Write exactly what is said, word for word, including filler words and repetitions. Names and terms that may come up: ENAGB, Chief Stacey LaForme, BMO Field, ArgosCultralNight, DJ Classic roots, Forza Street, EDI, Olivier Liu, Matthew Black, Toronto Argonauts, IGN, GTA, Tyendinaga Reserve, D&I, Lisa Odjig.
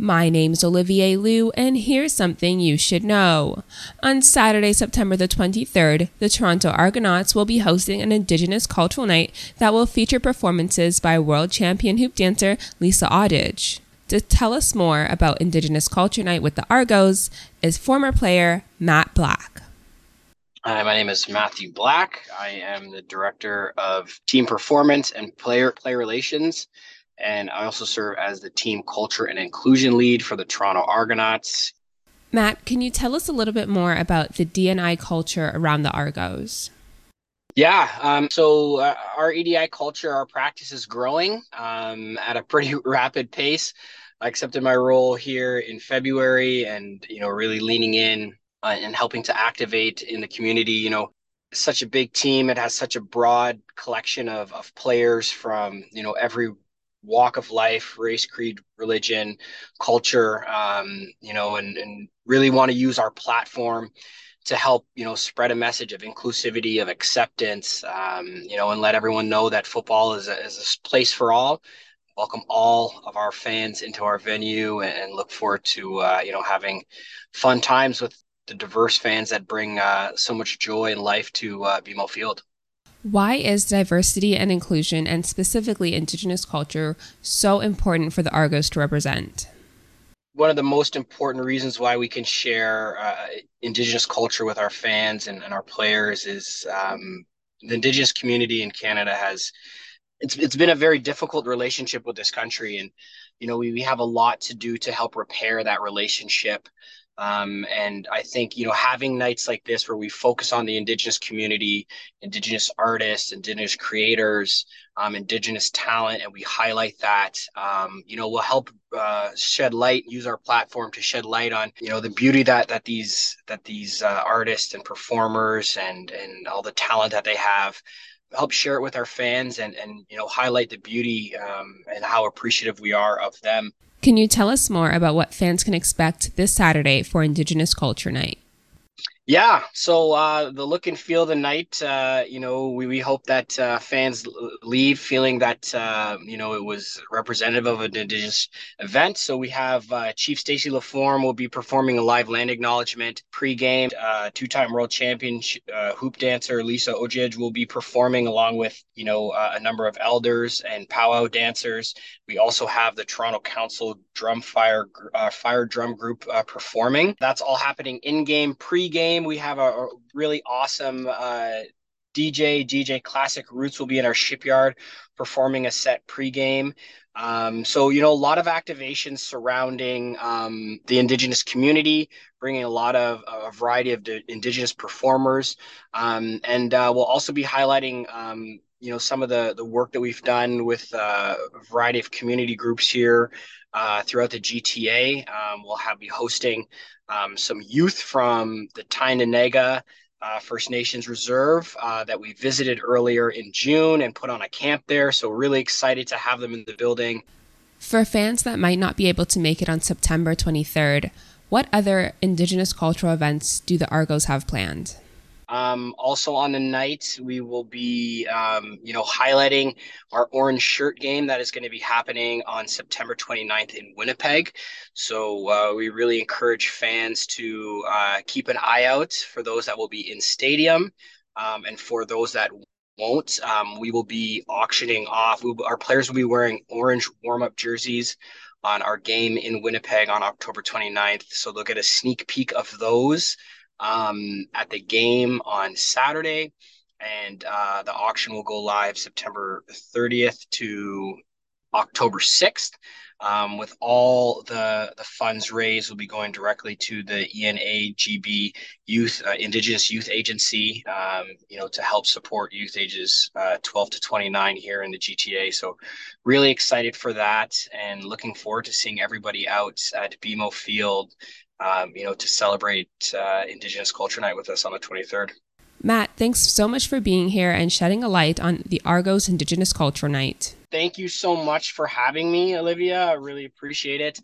My name's Olivier Liu, and here's something you should know. On Saturday, September the twenty-third, the Toronto Argonauts will be hosting an Indigenous cultural night that will feature performances by world champion hoop dancer Lisa Odjig. To tell us more about Indigenous Culture Night with the Argos is former player Matt Black. Hi, my name is Matthew Black. I am the Director of Team Performance and Player Play Relations. And I also serve as the Team Culture and Inclusion Lead for the Toronto Argonauts. Matt, can you tell us a little bit more about the D and I culture around the Argos? Yeah, um, so uh, our E D I culture, our practice is growing um, at a pretty rapid pace. I accepted my role here in February and, you know, really leaning in uh, and helping to activate in the community. You know, such a big team. It has such a broad collection of, of players from, you know, every walk of life, race, creed, religion, culture, um, you know, and, and really want to use our platform to help, you know, spread a message of inclusivity, of acceptance, um, you know, and let everyone know that football is a, is a place for all. Welcome all of our fans into our venue and look forward to, uh, you know, having fun times with the diverse fans that bring uh, so much joy and life to uh, B M O Field. Why is diversity and inclusion, and specifically Indigenous culture, so important for the Argos to represent? One of the most important reasons why we can share uh, Indigenous culture with our fans and, and our players is um, the Indigenous community in Canada has, it's it's been a very difficult relationship with this country. And, you know, we, we have a lot to do to help repair that relationship. Um, and I think, you know, having nights like this where we focus on the Indigenous community, Indigenous artists, Indigenous creators, um, Indigenous talent, and we highlight that, um, you know, will help uh, shed light, use our platform to shed light on, you know, the beauty that that these that these uh, artists and performers and and all the talent that they have. Help share it with our fans and, and you know, highlight the beauty um, and how appreciative we are of them. Can you tell us more about what fans can expect this Saturday for Indigenous Culture Night? Yeah, so uh, the look and feel of the night, uh, you know, we, we hope that uh, fans leave feeling that, uh, you know, it was representative of an Indigenous event. So we have uh, Chief Stacey LaForme will be performing a live land acknowledgement pregame. Uh, two-time world champion uh, hoop dancer Lisa Odjig will be performing along with, you know, uh, a number of elders and powwow dancers. We also have the Toronto Council drum fire, uh, fire drum group uh, performing. That's all happening in-game, pregame. We have a really awesome uh, D J, D J Classic Roots will be in our shipyard performing a set pregame. Um, so, you know, a lot of activations surrounding um, the Indigenous community, bringing a lot of a variety of Indigenous performers. Um, and uh, we'll also be highlighting, um, you know, some of the, the work that we've done with uh, a variety of community groups here uh, throughout the G T A. Um, we'll have be hosting Um, some youth from the Tyendinaga uh, First Nations Reserve uh, that we visited earlier in June and put on a camp there. So really excited to have them in the building. For fans that might not be able to make it on September twenty-third, what other Indigenous cultural events do the Argos have planned? Um, also on the night, we will be, um, you know, highlighting our orange shirt game that is going to be happening on September twenty-ninth in Winnipeg. So uh, we really encourage fans to uh, keep an eye out for those that will be in stadium um, and for those that won't. Um, we will be auctioning off. We'll, our players will be wearing orange warm-up jerseys on our game in Winnipeg on October twenty-ninth. So they'll get a sneak peek of those um at the game on Saturday, and uh the auction will go live September thirtieth to October sixth. Um with all the the funds raised will be going directly to the E N A G B youth uh, Indigenous Youth Agency, um you know to help support youth ages uh twelve to twenty-nine here in the G T A. So really excited for that and looking forward to seeing everybody out at B M O Field Um, you know, to celebrate uh, Indigenous Culture Night with us on the twenty-third. Matt, thanks so much for being here and shedding a light on the Argos Indigenous Culture Night. Thank you so much for having me, Olivia. I really appreciate it.